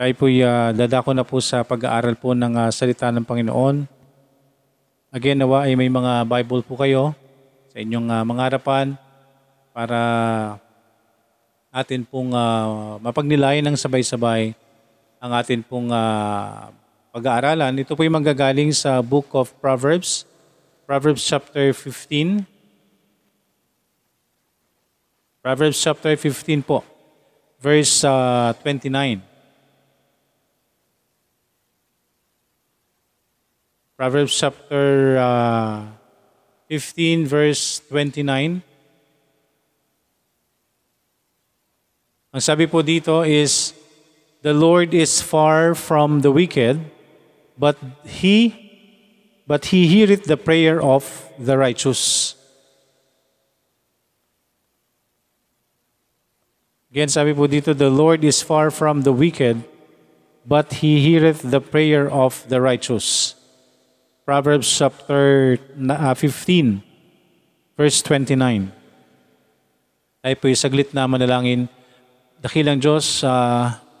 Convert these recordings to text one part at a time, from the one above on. Tayo po'y dadako na po sa pag-aaral po ng salita ng Panginoon. Again, nawa ay may mga Bible po kayo sa inyong mga harapan para atin pong mapagnilayan ng sabay-sabay ang atin pong pag-aaralan. Ito po'y manggagaling sa Book of Proverbs, Proverbs chapter 15. Proverbs chapter 15 po, verse 29. Proverbs chapter 15 verse 29. Ang sabi po dito is, "The Lord is far from the wicked, but he heareth the prayer of the righteous." Again, sabi po dito, "The Lord is far from the wicked, but he heareth the prayer of the righteous." Proverbs chapter 15, verse 29. Tayo po'y saglit na manalangin. Dakilang Diyos,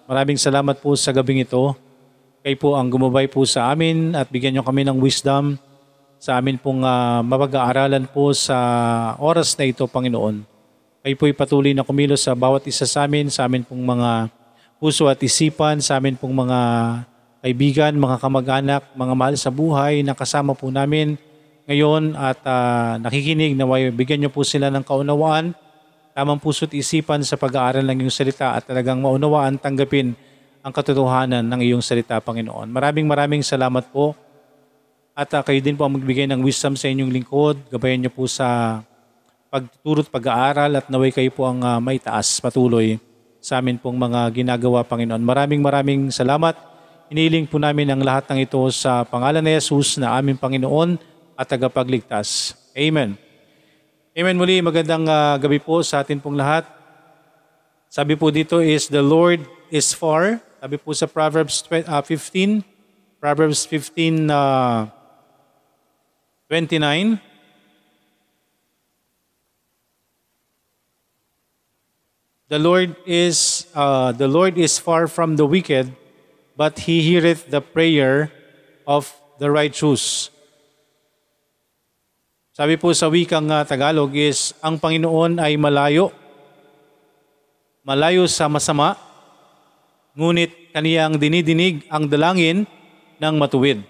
maraming salamat po sa gabing ito. Kayo po ang gumabay po sa amin at bigyan niyo kami ng wisdom sa amin pong mapag-aaralan po sa oras na ito, Panginoon. Kayo po'y patuloy na kumilos sa bawat isa sa amin pong mga puso at isipan, sa amin pong mga kaibigan, mga kamag-anak, mga mahal sa buhay na kasama po namin ngayon at nakikinig na bigyan niyo po sila ng kaunawaan, tamang puso't isipan sa pag-aaral ng iyong salita at talagang maunawaan, tanggapin ang katotohanan ng iyong salita, Panginoon. Maraming salamat po at kayo din po ang magbigay ng wisdom sa inyong lingkod. Gabayan niyo po sa pagtuturo at pag-aaral at naway kayo po ang maitaas patuloy sa amin pong mga ginagawa, Panginoon. Maraming salamat. Iniling po namin ang lahat ng ito sa pangalan ni Jesus na aming Panginoon at tagapagligtas. Amen. Amen muli. Magandang gabi po sa atin pong lahat. Sabi po dito is, "The Lord is far." Sabi po sa Proverbs 15, Proverbs 15, 29. The Lord is far from the wicked, but he heareth the prayer of the righteous. Sabi po sa wikang Tagalog is, ang Panginoon ay malayo sa masama, ngunit kaniyang dinidinig ang dalangin ng matuwid.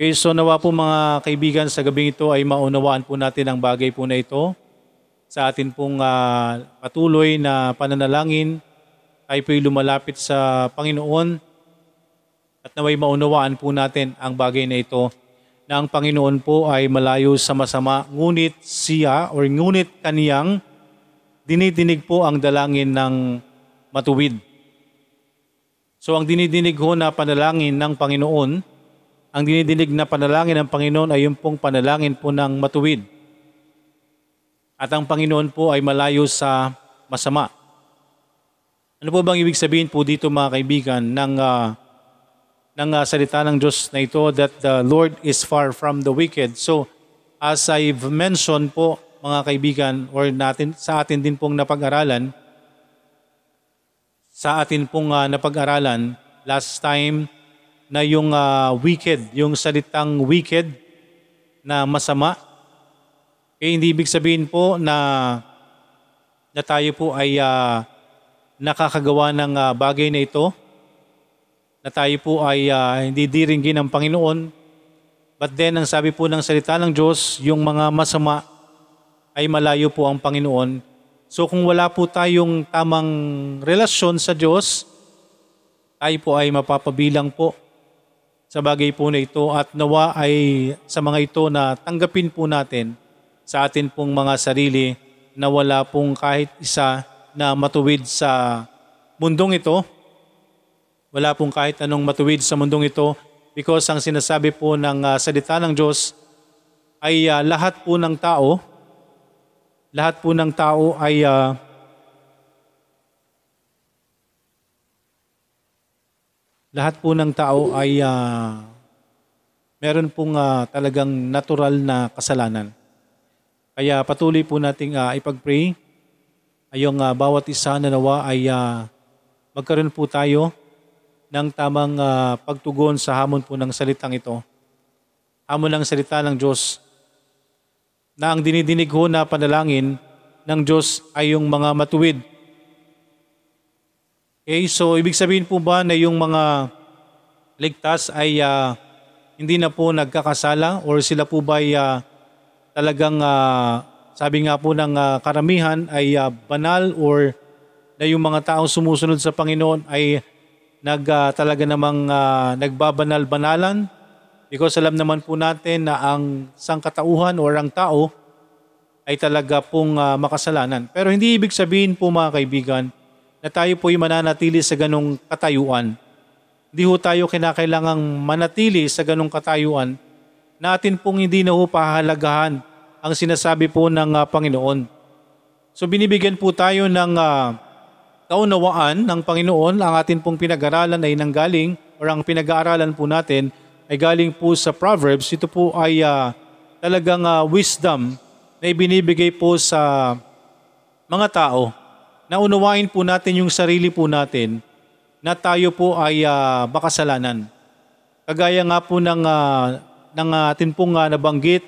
Okay, so nawa po mga kaibigan sa gabing ito ay maunawaan po natin ang bagay po na ito sa atin pong patuloy na pananalangin. Tayo po'y lumalapit sa Panginoon at naway maunawaan po natin ang bagay na ito na ang Panginoon po ay malayo sa masama, ngunit kaniyang dinidinig po ang dalangin ng matuwid. So ang dinidinig ho na panalangin ng Panginoon, ang dinidinig na panalangin ng Panginoon ay yung pong panalangin po ng matuwid. At ang Panginoon po ay malayo sa masama. Ano po bang ibig sabihin po dito mga kaibigan ng salita ng Diyos na ito that the Lord is far from the wicked? So as I've mentioned po mga kaibigan or sa atin din pong napag-aralan, last time na yung wicked, yung salitang wicked na masama, eh, hindi ibig sabihin po na tayo po ay nakakagawa ng bagay na ito, na tayo po ay hindi diringgin ng Panginoon. But then, ang sabi po ng salita ng Diyos, yung mga masama ay malayo po ang Panginoon. So kung wala po tayong tamang relasyon sa Diyos, tayo po ay mapapabilang po sa bagay po na ito at nawa ay sa mga ito na tanggapin po natin sa atin pong mga sarili na wala pong kahit isa na matuwid sa mundong ito. Wala pong kahit anong matuwid sa mundong ito because ang sinasabi po ng salita ng Diyos ay lahat po ng tao ay meron pong talagang natural na kasalanan. Kaya patuloy po nating ipag-pray. Ayong bawat isa na nawa ay magkaroon po tayo ng tamang pagtugon sa hamon po ng salitang ito. Hamon ng salita ng Diyos na ang dinidinig ho na panalangin ng Diyos ay yung mga matuwid. Okay, so ibig sabihin po ba na yung mga ligtas ay hindi na po nagkakasala, or sila po ba ay talagang sabi nga po ng karamihan ay banal, or na yung mga taong sumusunod sa Panginoon ay talaga namang nagbabanal-banalan? Because alam naman po natin na ang sangkatauhan o ang tao ay talaga pong makasalanan. Pero hindi ibig sabihin po mga kaibigan na tayo po'y mananatili sa ganong katayuan. Hindi ho tayo kinakailangang manatili sa ganong katayuan. Natin pong hindi na ho pahalagahan ang sinasabi po ng Panginoon. So binibigyan po tayo ng kaunawaan ng Panginoon. Ang atin pong pinag-aralan ay nanggaling, o ang pinag-aaralan po natin ay galing po sa Proverbs. Ito po ay talagang wisdom na ibinibigay po sa mga tao. Naunawain po natin yung sarili po natin na tayo po ay makasalanan. Kagaya nga po ng atin pong nabanggit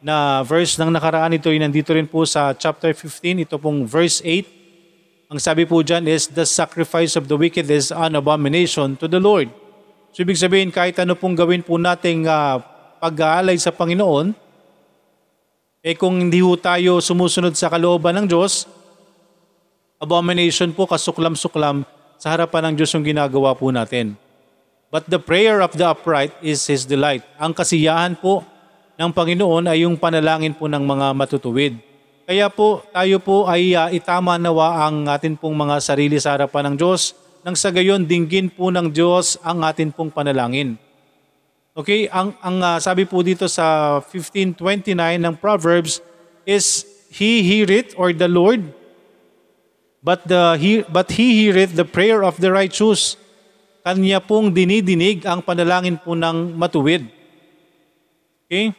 na verse ng nakaraan, ito ay nandito rin po sa chapter 15, ito pong verse 8. Ang sabi po dyan is, the sacrifice of the wicked is an abomination to the Lord. So ibig sabihin, kahit ano pong gawin po nating pag-aalay sa Panginoon, eh kung hindi po tayo sumusunod sa kalooban ng Diyos, abomination po, kasuklam-suklam sa harapan ng Diyos yung ginagawa po natin. But the prayer of the upright is His delight. Ang kasiyahan po ng Panginoon ay yung panalangin po ng mga matutuwid. Kaya po tayo po ay itama nawa ang atin pong mga sarili sa harapan ng Diyos, nang sa gayon dinggin po ng Diyos ang atin pong panalangin. Okay, ang sabi po dito sa 15:29 ng Proverbs is, He heareth, or the Lord, But he heareth the prayer of the righteous. Kanya pong dinidinig ang panalangin po ng matuwid. Okay?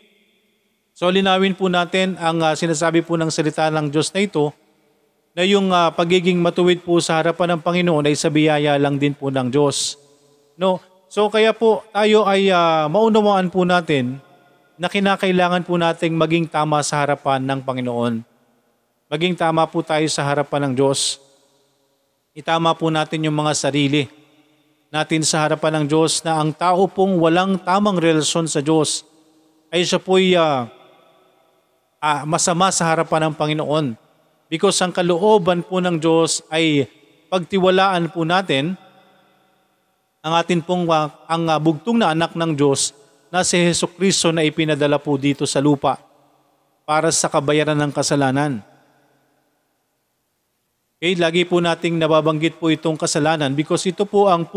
So linawin po natin ang sinasabi po ng salita ng Diyos na ito, na yung pagiging matuwid po sa harapan ng Panginoon ay sa biyaya lang din po ng Diyos. No? So kaya po tayo ay maunawaan po natin na kinakailangan po nating maging tama sa harapan ng Panginoon. Maging tama po tayo sa harapan ng Diyos. Itama po natin yung mga sarili natin sa harapan ng Diyos, na ang tao pong walang tamang relasyon sa Diyos ay siya po'y masama sa harapan ng Panginoon. Because ang kalooban po ng Diyos ay pagtiwalaan po natin ang atin pong ang bugtong na anak ng Diyos na si Jesucristo, na ipinadala po dito sa lupa para sa kabayaran ng kasalanan. Okay, lagi po nating nababanggit po itong kasalanan, because ito po ang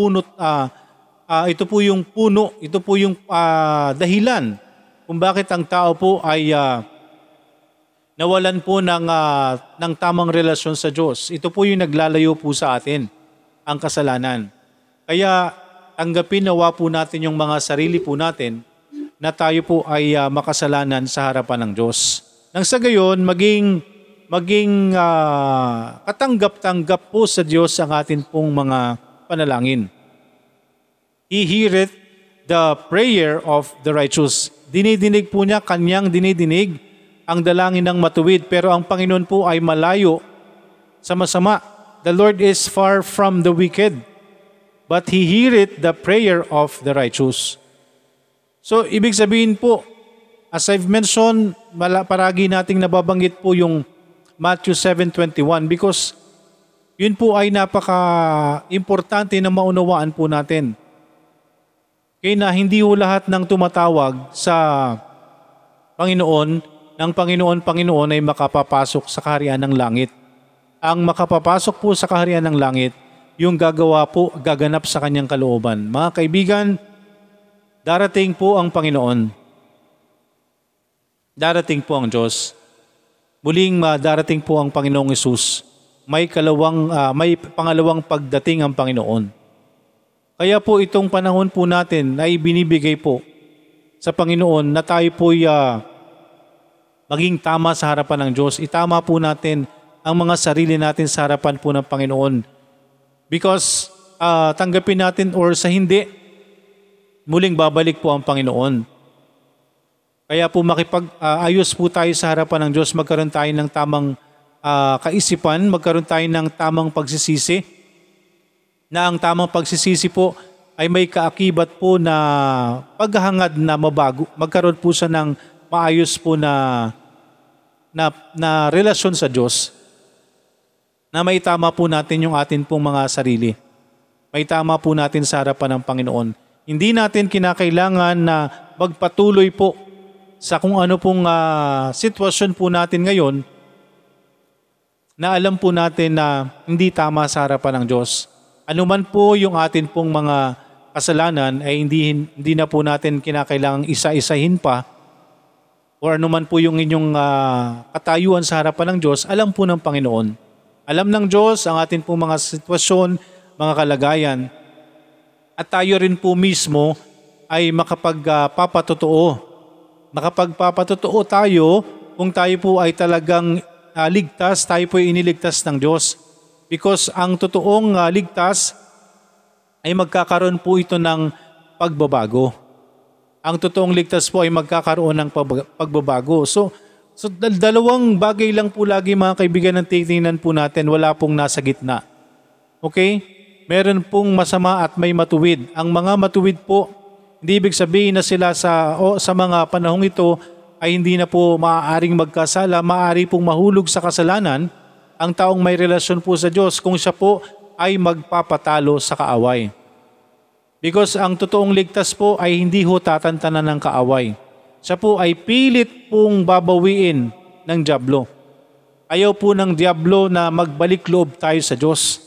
dahilan kung bakit ang tao po ay nawalan po ng tamang relasyon sa Diyos. Ito po yung naglalayo po sa atin, ang kasalanan. Kaya tanggapin nawa po natin yung mga sarili po natin na tayo po ay makasalanan sa harapan ng Diyos. Nang sa gayon, maging katanggap-tanggap po sa Diyos ang atin pong mga panalangin. He heareth the prayer of the righteous. Dinidinig po niya, kanyang dinidinig ang dalangin ng matuwid, pero ang Panginoon po ay malayo sa masama. The Lord is far from the wicked, but He heareth the prayer of the righteous. So, ibig sabihin po, as I've mentioned, paragi nating nababanggit po yung Matthew 7:21, because yun po ay napaka-importante na maunawaan po natin. Kaya na hindi ho lahat ng tumatawag sa Panginoon ng Panginoon ay makapapasok sa kaharian ng langit. Ang makapapasok po sa kaharian ng langit, yung gaganap sa kanyang kalooban. Mga kaibigan, darating po ang Panginoon. Darating po ang Diyos. Muling darating po ang Panginoong Hesus. May pangalawang pagdating ang Panginoon. Kaya po itong panahon po natin ay binibigay po sa Panginoon na tayo po maging tama sa harapan ng Diyos. Itama po natin ang mga sarili natin sa harapan po ng Panginoon. Because tanggapin natin or sa hindi, muling babalik po ang Panginoon. Kaya po makipag-ayos po tayo sa harapan ng Diyos, magkaroon tayo ng tamang kaisipan, magkaroon tayo ng tamang pagsisisi, na ang tamang pagsisisi po ay may kaakibat po na paghahangad na mabago, magkaroon po siya ng maayos po na relasyon sa Diyos, na may tama po natin yung atin pong mga sarili. May tama po natin sa harapan ng Panginoon. Hindi natin kinakailangan na magpatuloy po sa kung ano pong sitwasyon po natin ngayon, na alam po natin na hindi tama sa harapan ng Diyos. Ano man po yung atin pong mga kasalanan ay hindi na po natin kinakailangang isa-isahin pa, o ano man po yung inyong katayuan sa harapan ng Diyos, alam po ng Panginoon. Alam ng Diyos ang atin pong mga sitwasyon, mga kalagayan, at tayo rin po mismo ay makapagpapatotoo tayo kung tayo po ay talagang ligtas, tayo po ay iniligtas ng Diyos. Because ang totoong ligtas ay magkakaroon po ito ng pagbabago. Ang totoong ligtas po ay magkakaroon ng pagbabago. So dalawang bagay lang po lagi mga kaibigan ang titingnan po natin, wala pong nasa gitna. Okay? Meron pong masama at may matuwid. Ang mga matuwid po, hindi ibig sabihin na sila sa mga panahong ito ay hindi na po maaaring magkasala, maaari pong mahulog sa kasalanan ang taong may relasyon po sa Diyos kung siya po ay magpapatalo sa kaaway. Because ang totoong ligtas po ay hindi ho tatantanan ng kaaway. Siya po ay pilit pong babawiin ng dyablo. Ayaw po ng dyablo na magbalik loob tayo sa Diyos.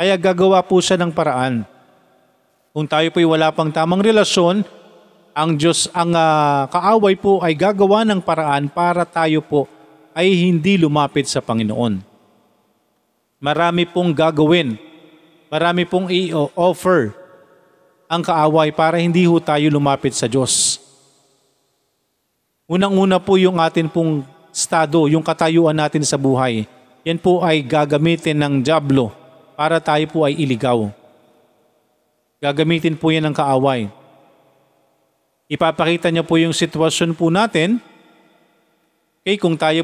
Kaya gagawa po siya ng paraan. Kung tayo po'y wala pang tamang relasyon, ang Diyos, ang kaaway po ay gagawa ng paraan para tayo po ay hindi lumapit sa Panginoon. Marami pong gagawin, marami pong i-offer ang kaaway para hindi ho tayo lumapit sa Diyos. Unang-una po yung atin pong estado, yung katayuan natin sa buhay, yan po ay gagamitin ng dyablo para tayo po ay iligaw. Gagamitin po yan ng kaaway. Ipapakita niya po yung sitwasyon po natin. Okay, kung tayo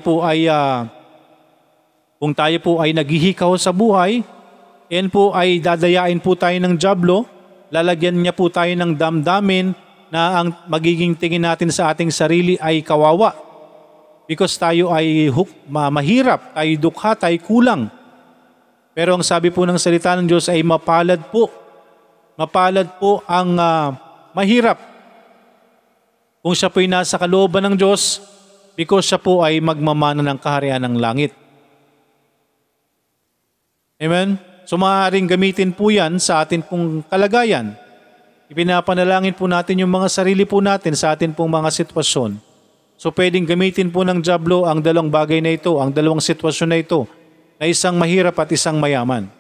po ay naghihikaw sa buhay, yan po ay dadayain po tayo ng dyablo, lalagyan niya po tayo ng damdamin na ang magiging tingin natin sa ating sarili ay kawawa. Because tayo ay mahirap, tayo dukha, tayo kulang. Pero ang sabi po ng salita ng Diyos ay mapalad po. Mapalad po ang mahirap kung siya po'y nasa kalooban ng Diyos, because siya po ay magmamana ng kaharian ng langit. Amen? So maaaring gamitin po yan sa atin pong kalagayan. Ipinapanalangin po natin yung mga sarili po natin sa atin pong mga sitwasyon. So pwedeng gamitin po ng dyablo ang dalawang bagay na ito, ang dalawang sitwasyon na ito, na isang mahirap at isang mayaman.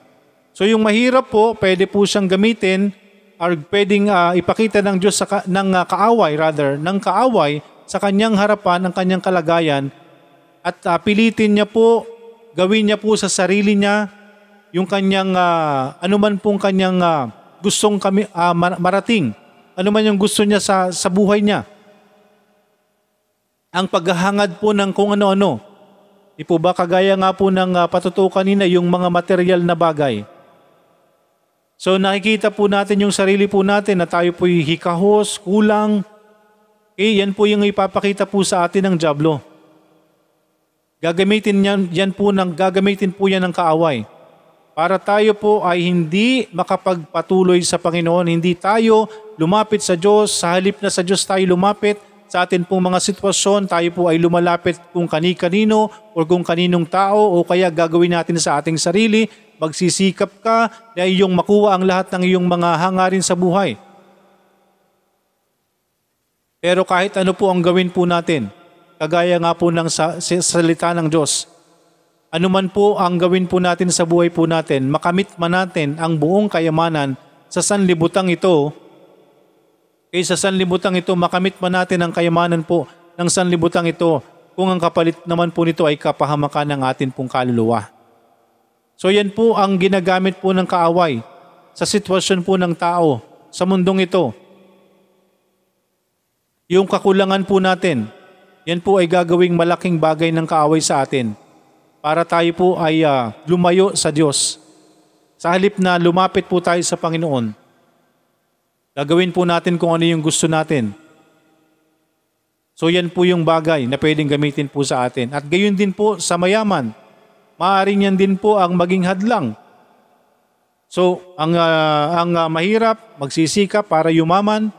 So yung mahirap po, pwede po siyang gamitin or pwedeng ipakita ng Diyos ng kaaway sa kanyang harapan, ng kanyang kalagayan, at pilitin niya po, gawin niya po sa sarili niya yung kanyang anuman pong kanyang gustong marating, anuman yung gusto niya sa buhay niya. Ang paghahangad po ng kung ano-ano, di po ba kagaya nga po ng patutuo kanina yung mga material na bagay. So nakikita po natin yung sarili po natin na tayo po'y hikahos, kulang. Okay, yan po yung ipapakita po sa atin ng dyablo. Gagamitin po yan ng kaaway. Para tayo po ay hindi makapagpatuloy sa Panginoon, hindi tayo lumapit sa Diyos, sa halip na sa Diyos tayo lumapit, sa atin pong mga sitwasyon, tayo po ay lumalapit kung kani-kanino o kung kaninong tao, o kaya gagawin natin sa ating sarili, magsisikap ka na iyong makuha ang lahat ng iyong mga hangarin sa buhay. Pero kahit ano po ang gawin po natin, kagaya nga po ng salita ng Diyos, anuman po ang gawin po natin sa buhay po natin, makamit man natin ang buong kayamanan sa sanlibutan ito, kaysa sanlibutan ito, makamit man natin ang kayamanan po ng sanlibutan ito, kung ang kapalit naman po nito ay kapahamakan ng atin pong kaluluwa. So yan po ang ginagamit po ng kaaway. sa sitwasyon po ng tao sa mundong ito. Yung kakulangan po natin, yan po ay gagawing malaking bagay ng kaaway sa atin para tayo po ay lumayo sa Diyos. Sa halip na lumapit po tayo sa Panginoon, gagawin po natin kung ano yung gusto natin. So yan po yung bagay na pwedeng gamitin po sa atin. At gayon din po sa mayaman, maaaring yan din po ang maging hadlang. So ang mahirap, magsisika para yumaman,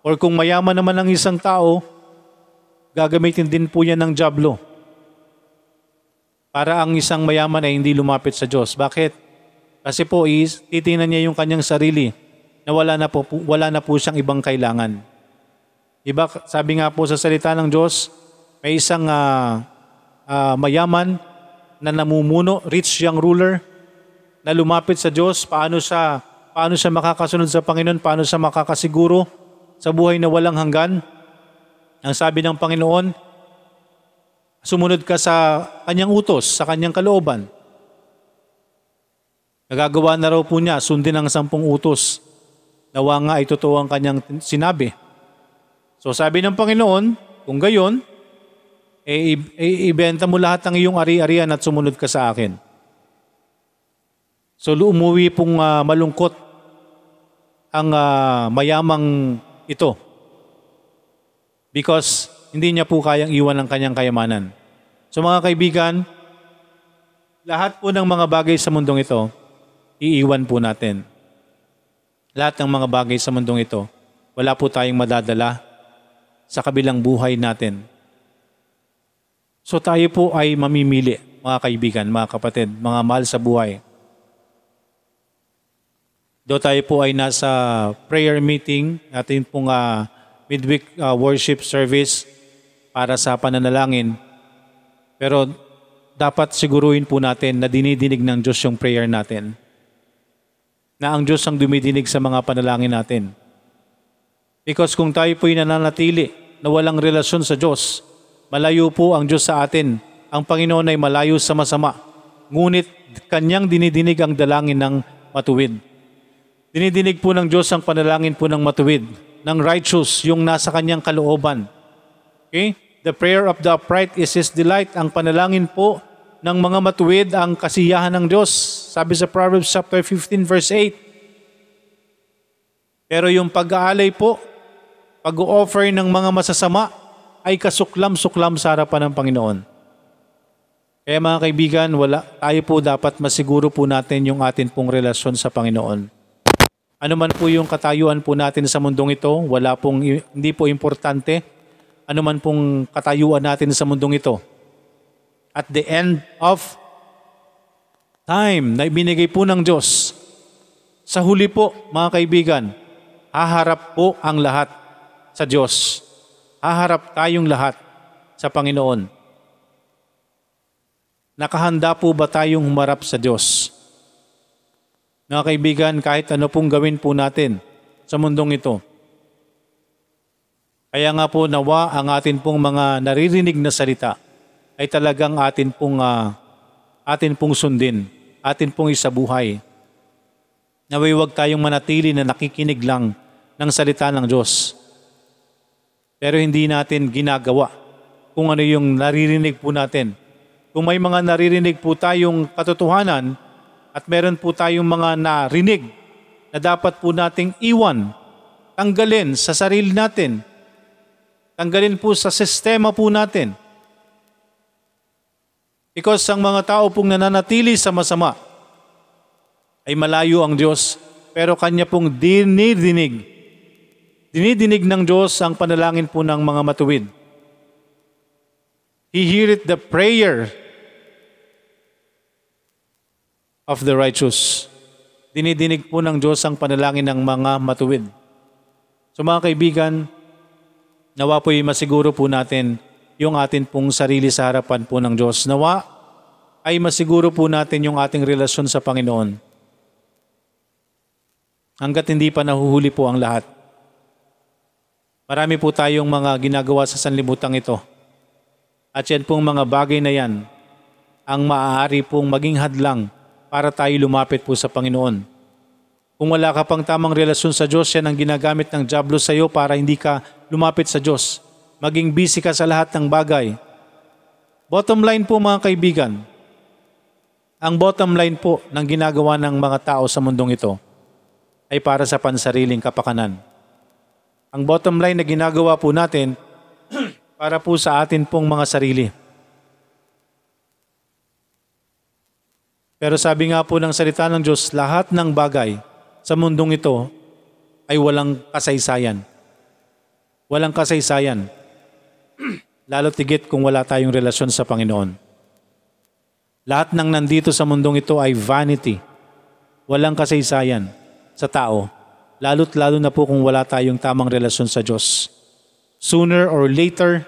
or kung mayaman naman ang isang tao, gagamitin din po yan ng dyablo para ang isang mayaman ay hindi lumapit sa Diyos. Bakit? Kasi po titingnan niya yung kanyang sarili na wala na po siyang ibang kailangan. Iba, sabi nga po sa salita ng Diyos, may isang mayaman na namumuno, rich young ruler, na lumapit sa Diyos. Paano siya makakasunod sa Panginoon? Paano siya makakasiguro sa buhay na walang hanggan? Ang sabi ng Panginoon, sumunod ka sa kanyang utos, sa kanyang kalooban. Nagagawa na raw po niya, sundin ang 10 utos. Nawa nga ay totoo ang kanyang sinabi. So sabi ng Panginoon, kung gayon, ibenta mo lahat ng iyong ari-arian at sumunod ka sa akin. So umuwi pong malungkot ang mayamang ito, because hindi niya po kayang iwan ang kanyang kayamanan. So mga kaibigan, lahat po ng mga bagay sa mundong ito, iiwan po natin. Lahat ng mga bagay sa mundong ito, wala po tayong madadala sa kabilang buhay natin. So tayo po ay mamimili, mga kaibigan, mga kapatid, mga mahal sa buhay. Do tayo po ay nasa prayer meeting, natin pong midweek worship service para sa pananalangin. Pero dapat siguruhin po natin na dinidinig ng Diyos yung prayer natin. Na ang Diyos ang dumidinig sa mga panalangin natin. Because kung tayo po ay nananatili na walang relasyon sa Diyos, malayo po ang Diyos sa atin. Ang Panginoon ay malayo sa masama. Ngunit kanyang dinidinig ang dalangin ng matuwid. Dinidinig po ng Diyos ang panalangin po ng matuwid, ng righteous, yung nasa kanyang kalooban. Okay? The prayer of the upright is his delight. Ang panalangin po ng mga matuwid ang kasiyahan ng Diyos. Sabi sa Proverbs chapter 15 verse 8. Pero yung pag-aalay po, pag-o-offer ng mga masasama ay kasuklam-suklam sa harapan ng Panginoon. Kaya mga kaibigan, tayo po dapat masiguro po natin yung atin pong relasyon sa Panginoon. Ano man po yung katayuan po natin sa mundong ito, hindi po importante. Ano man pong katayuan natin sa mundong ito. At the end of time na ibinigay po ng Diyos, sa huli po, mga kaibigan, haharap po ang lahat sa Diyos. Haharap tayong lahat sa Panginoon. Nakahanda po ba tayong humarap sa Diyos? Mga kaibigan, kahit ano pong gawin po natin sa mundong ito. Kaya nga po nawa ang atin pong mga naririnig na salita ay talagang atin pong sundin, atin pong isabuhay. Naway huwag tayong manatili na nakikinig lang ng salita ng Diyos. Pero hindi natin ginagawa kung ano yung naririnig po natin. Kung may mga naririnig po tayong katotohanan, at meron po tayong mga narinig na dapat po nating iwan, tanggalin sa sarili natin, tanggalin po sa sistema po natin. Because ang mga tao pong nananatili sa masama ay malayo ang Diyos, pero kanya pong dinidinig. Dinidinig ng Diyos ang panalangin po ng mga matuwid. He heareth the prayer of the righteous. Dinidinig po ng Diyos ang panalangin ng mga matuwid. So mga kaibigan, nawa po ay masiguro po natin yung atin pong sarili sa harapan po ng Diyos. Nawa ay masiguro po natin yung ating relasyon sa Panginoon. Hanggat hindi pa nahuhuli po ang lahat. Marami po tayong mga ginagawa sa sanlibutan ito. At yan pong mga bagay na yan ang maaari pong maging hadlang para tayo lumapit po sa Panginoon. Kung wala ka pang tamang relasyon sa Diyos, yan ang ginagamit ng dyablo sa iyo para hindi ka lumapit sa Diyos. Maging busy ka sa lahat ng bagay. Bottom line po mga kaibigan, ang bottom line po ng ginagawa ng mga tao sa mundong ito ay para sa pansariling kapakanan. Ang bottom line na ginagawa po natin para po sa atin pong mga sarili. Pero sabi nga po ng salita ng Diyos, lahat ng bagay sa mundong ito ay walang kasaysayan. Walang kasaysayan. Lalo't higit kung wala tayong relasyon sa Panginoon. Lahat ng nandito sa mundong ito ay vanity. Walang kasaysayan sa tao. Lalo't lalo na po kung wala tayong tamang relasyon sa Diyos. Sooner or later,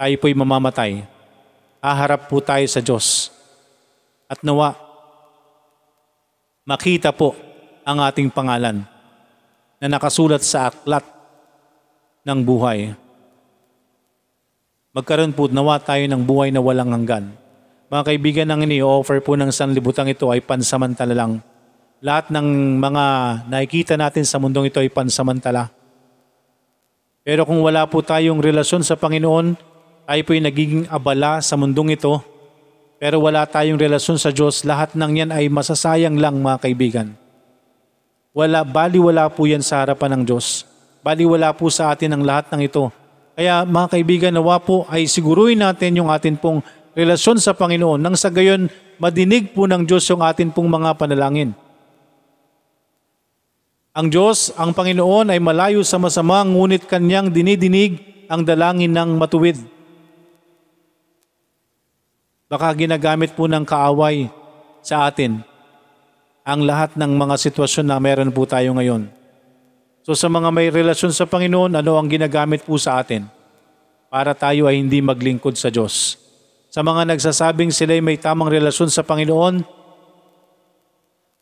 tayo po'y mamamatay. Haharap po tayo sa Diyos. At nawa, makita po ang ating pangalan na nakasulat sa aklat ng buhay. Magkaroon po nawa tayo ng buhay na walang hanggan. Mga kaibigan, ang ini-offer po ng sanlibutan ito ay pansamantala lang. Lahat ng mga nakikita natin sa mundong ito ay pansamantala. Pero kung wala po tayong relasyon sa Panginoon, tayo po'y nagiging abala sa mundong ito. Pero wala tayong relasyon sa Diyos, lahat ng yan ay masasayang lang mga kaibigan. Baliwala po yan sa harapan ng Diyos. Baliwala po sa atin ang lahat ng ito. Kaya mga kaibigan, nawa po ay siguruhin natin yung atin pong relasyon sa Panginoon nang sa gayon madinig po ng Diyos yung atin pong mga panalangin. Ang Diyos, ang Panginoon ay malayo sa masama, ngunit Kanyang dinidinig ang dalangin ng matuwid. Baka ginagamit po ng kaaway sa atin ang lahat ng mga sitwasyon na meron po tayo ngayon. So sa mga may relasyon sa Panginoon, ano ang ginagamit po sa atin para tayo ay hindi maglingkod sa Diyos? Sa mga nagsasabing sila'y may tamang relasyon sa Panginoon,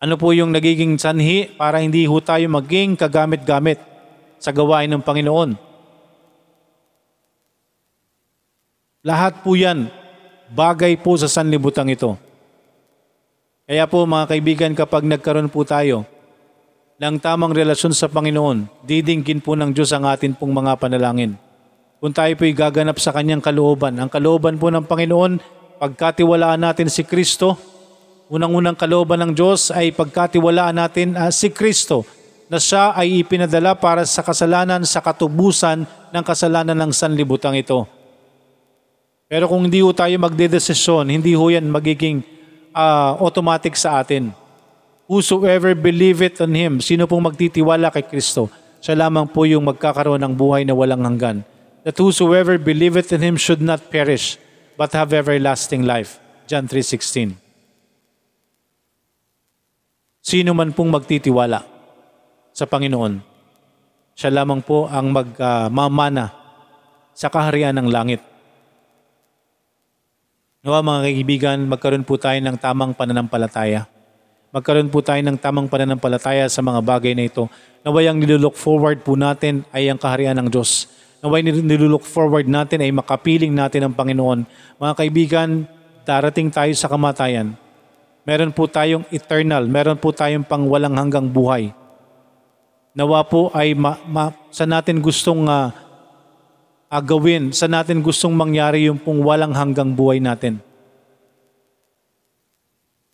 ano po yung nagiging sanhi para hindi ho tayo maging kagamit-gamit sa gawain ng Panginoon? Lahat po yan, bagay po sa sanlibutan ito. Kaya po mga kaibigan, kapag nagkaroon po tayo ng tamang relasyon sa Panginoon, didinggin po ng Diyos ang atin pong mga panalangin. Kung tayo po'y gaganap sa Kanyang kalooban, ang kalooban po ng Panginoon, pagkatiwalaan natin si Kristo. Unang-unang kalooban ng Diyos ay pagkatiwalaan natin si Kristo na siya ay ipinadala para sa kasalanan, sa katubusan ng kasalanan ng sanlibutan ito. Pero kung hindi ho tayo magdedesisyon, hindi ho yan magiging automatic sa atin. Whosoever believeth on Him, sino pong magtitiwala kay Kristo, siya lamang po yung magkakaroon ng buhay na walang hanggan. That whosoever believeth in Him should not perish, but have everlasting life. John 3:16. Sino man pong magtitiwala sa Panginoon, siya lamang po ang magmamana sa kaharian ng langit. Nawa mga kaibigan, magkaroon po tayo ng tamang pananampalataya. Magkaroon po tayo ng tamang pananampalataya sa mga bagay na ito. Naway ang nilulook forward po natin ay ang kaharian ng Diyos. Naway nilulook forward natin ay makapiling natin ang Panginoon. Mga kaibigan, darating tayo sa kamatayan. Meron po tayong eternal, meron po tayong pang walang hanggang buhay. Nawa po ay sa natin gustong gawin, sa natin gustong mangyari yung pong walang hanggang buhay natin.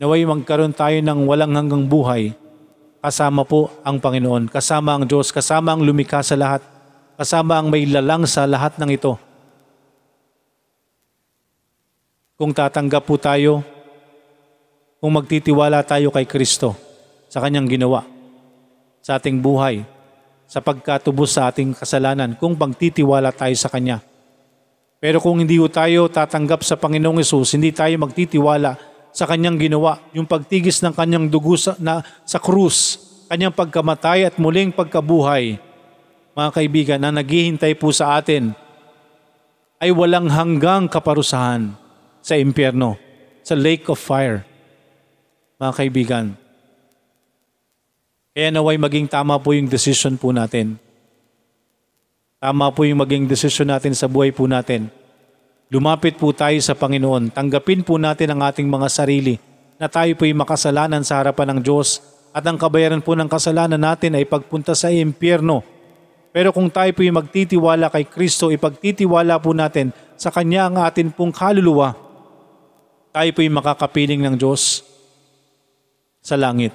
Naway magkaroon tayo ng walang hanggang buhay, kasama po ang Panginoon, kasama ang Diyos, kasama ang lumikha sa lahat, kasama ang may lalang sa lahat ng ito. Kung tatanggap po tayo, kung magtitiwala tayo kay Kristo sa Kanyang ginawa, sa ating buhay, sa pagkatubos sa ating kasalanan, kung magtitiwala tayo sa Kanya. Pero kung hindi tayo tatanggap sa Panginoong Hesus, hindi tayo magtitiwala sa Kanyang ginawa, yung pagtigis ng Kanyang dugo sa krus, Kanyang pagkamatay at muling pagkabuhay, mga kaibigan, na naghihintay po sa atin ay walang hanggang kaparusahan sa impyerno, sa lake of fire. Mga kaibigan, kaya naway maging tama po yung decision po natin. Tama po yung maging decision natin sa buhay po natin. Lumapit po tayo sa Panginoon. Tanggapin po natin ang ating mga sarili na tayo po'y makasalanan sa harapan ng Diyos At ang kabayaran po ng kasalanan natin ay pagpunta sa impyerno. Pero kung tayo po'y magtitiwala kay Kristo, ipagtitiwala po natin sa Kanya ang atin pong kaluluwa, tayo po'y makakapiling ng Diyos sa langit.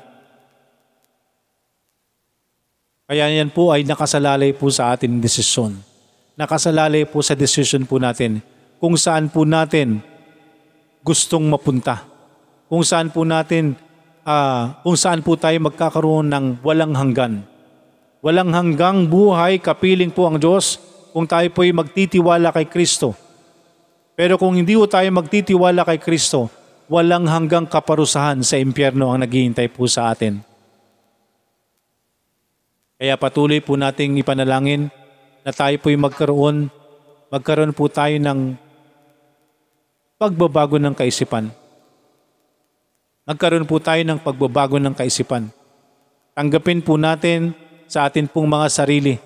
Kaya yan po ay nakasalalay po sa ating desisyon. Nakasalalay po sa desisyon po natin kung saan po natin gustong mapunta. Kung saan po natin kung saan po tayo magkakaroon ng walang hanggan. Walang hanggang buhay, kapiling po ang Diyos kung tayo po ay magtitiwala kay Kristo. Pero kung hindi po tayo magtitiwala kay Kristo, walang hanggang kaparusahan sa impyerno ang naghihintay po sa atin. Kaya patuloy po nating ipanalangin na tayo po ay magkaroon po tayo ng pagbabago ng kaisipan. Nagkaroon po tayo ng pagbabago ng kaisipan. Tanggapin po natin sa atin pong mga sarili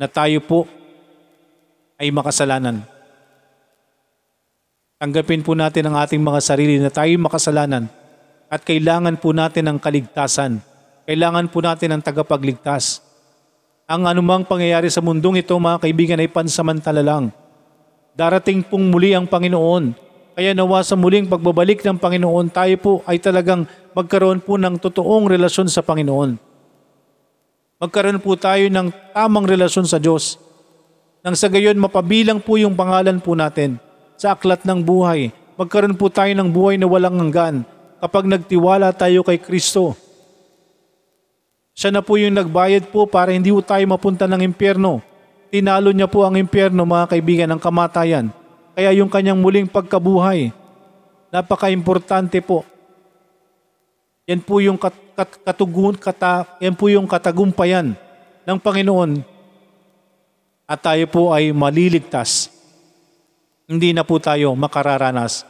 na tayo po ay makasalanan. Tanggapin po natin ang ating mga sarili na tayo ay makasalanan at kailangan po natin ng kaligtasan. Kailangan po natin ng tagapagligtas. Ang anumang pangyayari sa mundong ito, mga kaibigan, ay pansamantala lang. Darating pong muli ang Panginoon. Kaya nawa sa muling pagbabalik ng Panginoon, tayo po ay talagang magkaroon po ng totoong relasyon sa Panginoon. Magkaroon po tayo ng tamang relasyon sa Diyos. Nang sa gayon, mapabilang po yung pangalan po natin sa aklat ng buhay. Magkaroon po tayo ng buhay na walang hanggan kapag nagtiwala tayo kay Kristo. Siya na po yung nagbayad po para hindi po tayo mapunta ng impyerno. Tinalo niya po ang impyerno, mga kaibigan, ng kamatayan. Kaya yung kanyang muling pagkabuhay, napaka-importante po. Yan po yung katagumpayan ng Panginoon at tayo po ay maliligtas. Hindi na po tayo makararanas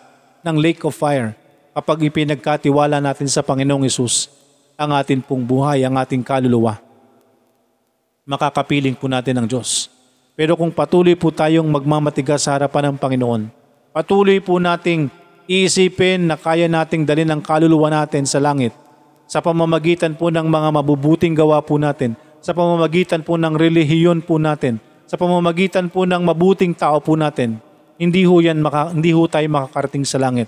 ng lake of fire kapag ipinagkatiwala natin sa Panginoong Hesus ang atin pong buhay, ang ating kaluluwa. Makakapiling po natin ng Diyos. Pero kung patuloy po tayong magmamatigas sa harapan ng Panginoon, patuloy po nating iisipin na kaya nating dalhin ang kaluluwa natin sa langit sa pamamagitan po ng mga mabubuting gawa po natin, sa pamamagitan po ng relihiyon po natin, sa pamamagitan po ng mabuting tao po natin, hindi ho tayo makakarating sa langit.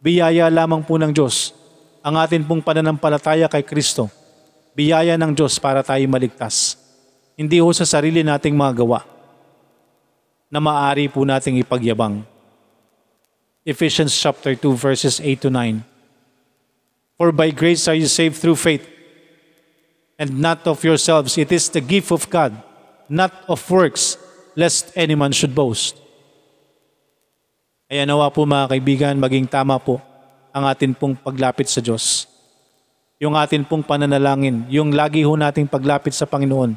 Biyaya lamang po ng Diyos ang atin pong pananampalataya kay Kristo. Biyaya ng Diyos para tayo maligtas. Hindi ho sa sarili nating mga gawa na maaari po nating ipagyabang. Ephesians chapter 2 verses 8 to 9. For by grace are you saved through faith, and not of yourselves. It is the gift of God, not of works, lest any man should boast. Kaya nawa po, mga kaibigan, maging tama po ang atin pong paglapit sa Diyos. Yung atin pong pananalangin, yung lagi ho nating paglapit sa Panginoon.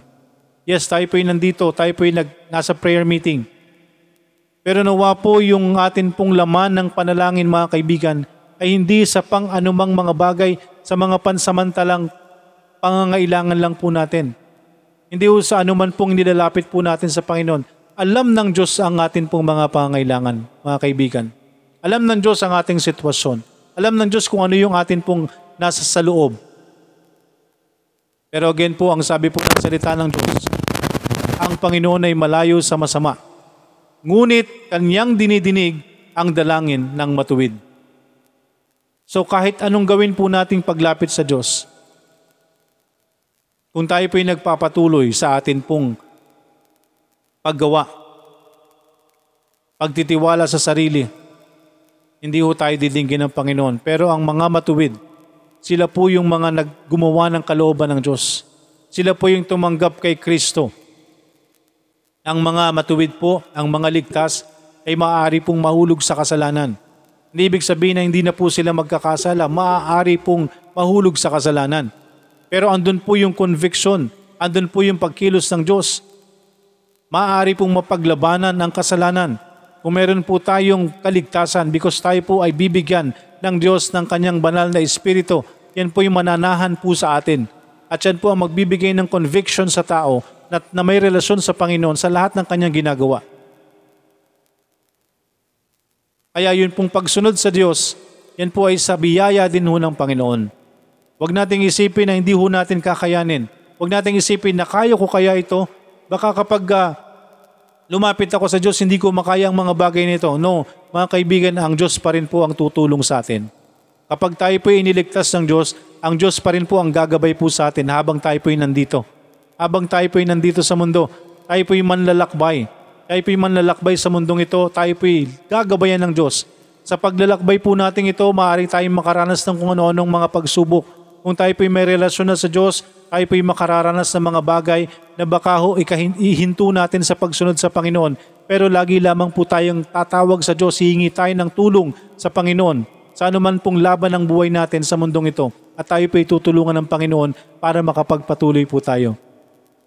Yes, tayo po'y nandito, tayo po'y nasa prayer meeting. Pero nawa po yung atin pong laman ng panalangin, mga kaibigan, ay hindi sa pang-anumang mga bagay, sa mga pansamantalang pangangailangan lang po natin. Hindi po sa anuman pong nilalapit po natin sa Panginoon. Alam ng Diyos ang atin pong mga pangangailangan, mga kaibigan. Alam ng Diyos ang ating sitwasyon. Alam ng Diyos kung ano yung atin pong nasa sa loob. Pero again po, ang sabi po ng salita ng Diyos, ang Panginoon ay malayo sa masama, ngunit Kanyang dinidinig ang dalangin ng matuwid. So kahit anong gawin po nating paglapit sa Diyos, kung tayo po'y nagpapatuloy sa atin pong paggawa, pagtitiwala sa sarili, hindi po tayo didinggin ng Panginoon. Pero ang mga matuwid, sila po yung mga naggumawa ng kalooban ng Diyos. Sila po yung tumanggap kay Kristo. Ang mga matuwid po, ang mga ligtas, ay maaari pong mahulog sa kasalanan. Hindi ibig sabihin na hindi na po sila magkakasala, maaari pong mahulog sa kasalanan. Pero andun po yung conviction, andun po yung pagkilos ng Diyos. Maaari pong mapaglabanan ang kasalanan. Kung meron po tayong kaligtasan, because tayo po ay bibigyan ng Diyos ng Kanyang banal na Espiritu, yan po yung mananahan po sa atin. At yan po ang magbibigay ng conviction sa tao na may relasyon sa Panginoon sa lahat ng kanyang ginagawa. Kaya yun pong pagsunod sa Diyos, yan po ay sa biyaya din ho ng Panginoon. Huwag nating isipin na hindi ho natin kakayanin. Huwag nating isipin na kaya ko kaya ito. Baka kapag lumapit ako sa Diyos, hindi ko makaya ang mga bagay nito. No, mga kaibigan, ang Diyos pa rin po ang tutulong sa atin. Kapag tayo po iniligtas ng Diyos, ang Diyos pa rin po ang gagabay po sa atin habang tayo po nandito. Habang tayo po nandito sa mundo, tayo po manlalakbay. Tayo po manlalakbay sa mundong ito, tayo po gagabayan ng Diyos. Sa paglalakbay po natin ito, maaaring tayong makaranas ng kung ano-anong mga pagsubok. Kung tayo po may relasyon na sa Diyos, tayo po makararanas ng mga bagay na baka ho ihinto natin sa pagsunod sa Panginoon. Pero lagi lamang po tayong tatawag sa Diyos, hihingi tayo ng tulong sa Panginoon sa anuman pong laban ng buhay natin sa mundong ito. At tayo po itutulungan ng Panginoon para makapagpatuloy po tayo.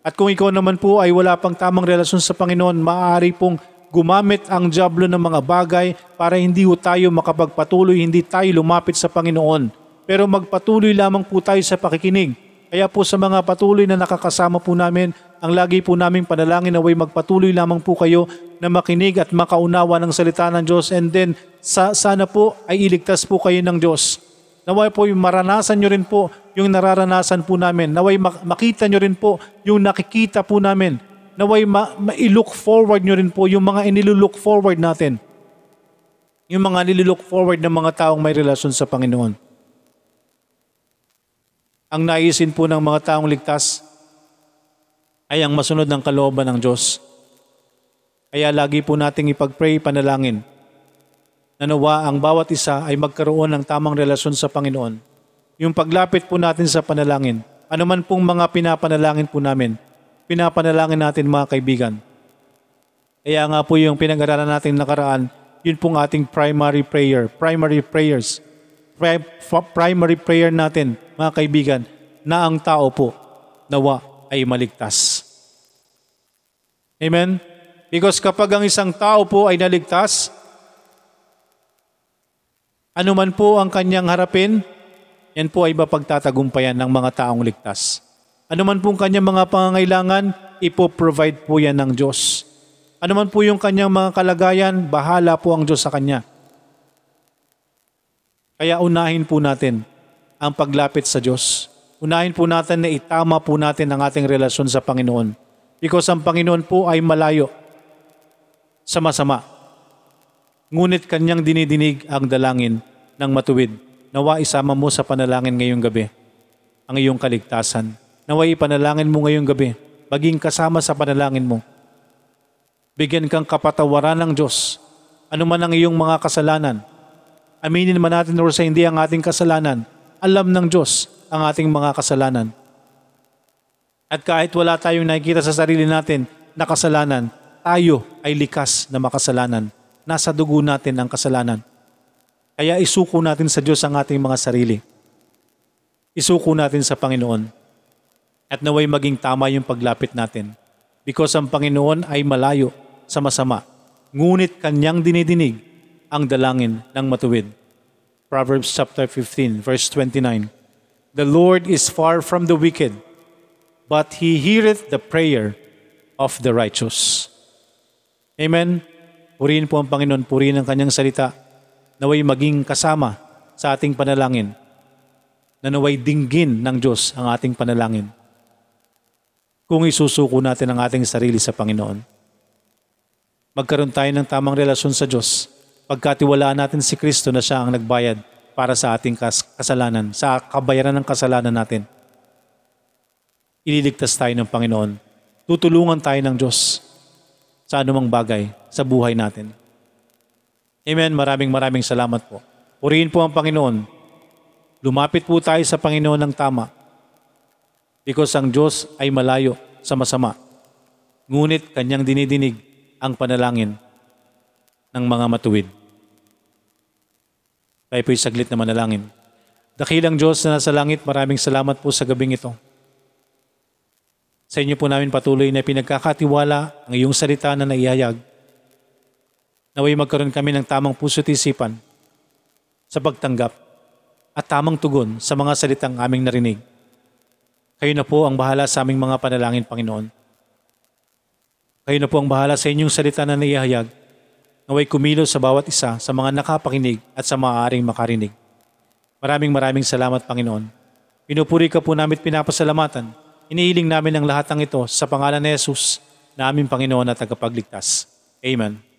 At kung ikaw naman po ay wala pang tamang relasyon sa Panginoon, maaari pong gumamit ang dyablo ng mga bagay para hindi po tayo makapagpatuloy, hindi tayo lumapit sa Panginoon. Pero magpatuloy lamang po tayo sa pakikinig. Kaya po sa mga patuloy na nakakasama po namin, ang lagi po naming panalangin naway magpatuloy lamang po kayo na makinig at makaunawa ng salita ng Diyos, and then sana po ay iligtas po kayo ng Diyos. Naway po maranasan nyo rin po yung nararanasan po namin. Naway makita nyo rin po yung nakikita po namin. Naway ma-look forward nyo rin po yung mga inilulook forward natin. Yung mga inilulook forward ng mga taong may relasyon sa Panginoon. Ang naisin po ng mga taong ligtas ay ang masunod ng kalooban ng Diyos. Kaya lagi po nating ipag-pray, panalangin na nawa ang bawat isa ay magkaroon ng tamang relasyon sa Panginoon. Yung paglapit po natin sa panalangin, anuman pong mga pinapanalangin po namin, pinapanalangin natin mga kaibigan. Kaya nga po yung pinag-aralan natin nakaraan, yun pong ating primary prayer natin, mga kaibigan, na ang tao po nawa ay maligtas. Amen? Because kapag ang isang tao po ay naligtas, anuman po ang kanyang harapin, yan po ay mapagtatagumpayan ng mga taong ligtas. Anuman po ang kanyang mga pangangailangan, ipoprovide po yan ng Diyos. Anuman po yung kanyang mga kalagayan, bahala po ang Diyos sa kanya. Kaya unahin po natin ang paglapit sa Diyos. Unahin po natin na itama po natin ang ating relasyon sa Panginoon. Because ang Panginoon po ay malayo sa masama. Ngunit kanyang dinidinig ang dalangin ng matuwid. Nawa isama mo sa panalangin ngayong gabi ang iyong kaligtasan. Nawa ipanalangin mo ngayong gabi. Maging kasama sa panalangin mo. Bigyan kang kapatawaran ng Diyos. Ano man ang iyong mga kasalanan. Aminin man natin or sa hindi ang ating kasalanan. Alam ng Diyos ang ating mga kasalanan. At kahit wala tayong nakikita sa sarili natin na kasalanan, tayo ay likas na makasalanan. Nasa dugo natin ang kasalanan. Kaya isuko natin sa Diyos ang ating mga sarili. Isuko natin sa Panginoon. At naway maging tama yung paglapit natin. Because ang Panginoon ay malayo sa masama. Ngunit kanyang dinidinig ang dalangin ng matuwid. Proverbs chapter 15, verse 29. The Lord is far from the wicked, but He heareth the prayer of the righteous. Amen. Purihin po ang Panginoon, purihin ang kanyang salita, naway maging kasama sa ating panalangin, na naway dinggin ng Diyos ang ating panalangin. Kung isusuko natin ang ating sarili sa Panginoon, magkaroon tayo ng tamang relasyon sa Diyos. Pagkatiwalaan natin si Kristo na siya ang nagbayad para sa ating kasalanan, sa kabayaran ng kasalanan natin. Ililigtas tayo ng Panginoon. Tutulungan tayo ng Diyos sa anumang bagay sa buhay natin. Amen. Maraming salamat po. Purihin po ang Panginoon. Lumapit po tayo sa Panginoon ng tama because ang Diyos ay malayo sa masama. Ngunit kanyang dinidinig ang panalangin ng mga matuwid. Tayo po'y saglit na manalangin. Dakilang Diyos na nasa langit, maraming salamat po sa gabing ito. Sa inyo po namin patuloy na pinagkakatiwala ang iyong salita na naihayag. Naway magkaroon kami ng tamang puso't isipan sa pagtanggap at tamang tugon sa mga salitang aming narinig. Kayo na po ang bahala sa aming mga panalangin, Panginoon. Kayo na po ang bahala sa inyong salita na naihayag. Naway kumilo sa bawat isa, sa mga nakapakinig at sa maaaring makarinig. Maraming salamat, Panginoon. Pinupuri ka po namin at pinapasalamatan. Iniiling namin ang lahat ng ito sa pangalan ni Jesus na aming Panginoon at tagapagligtas. Amen.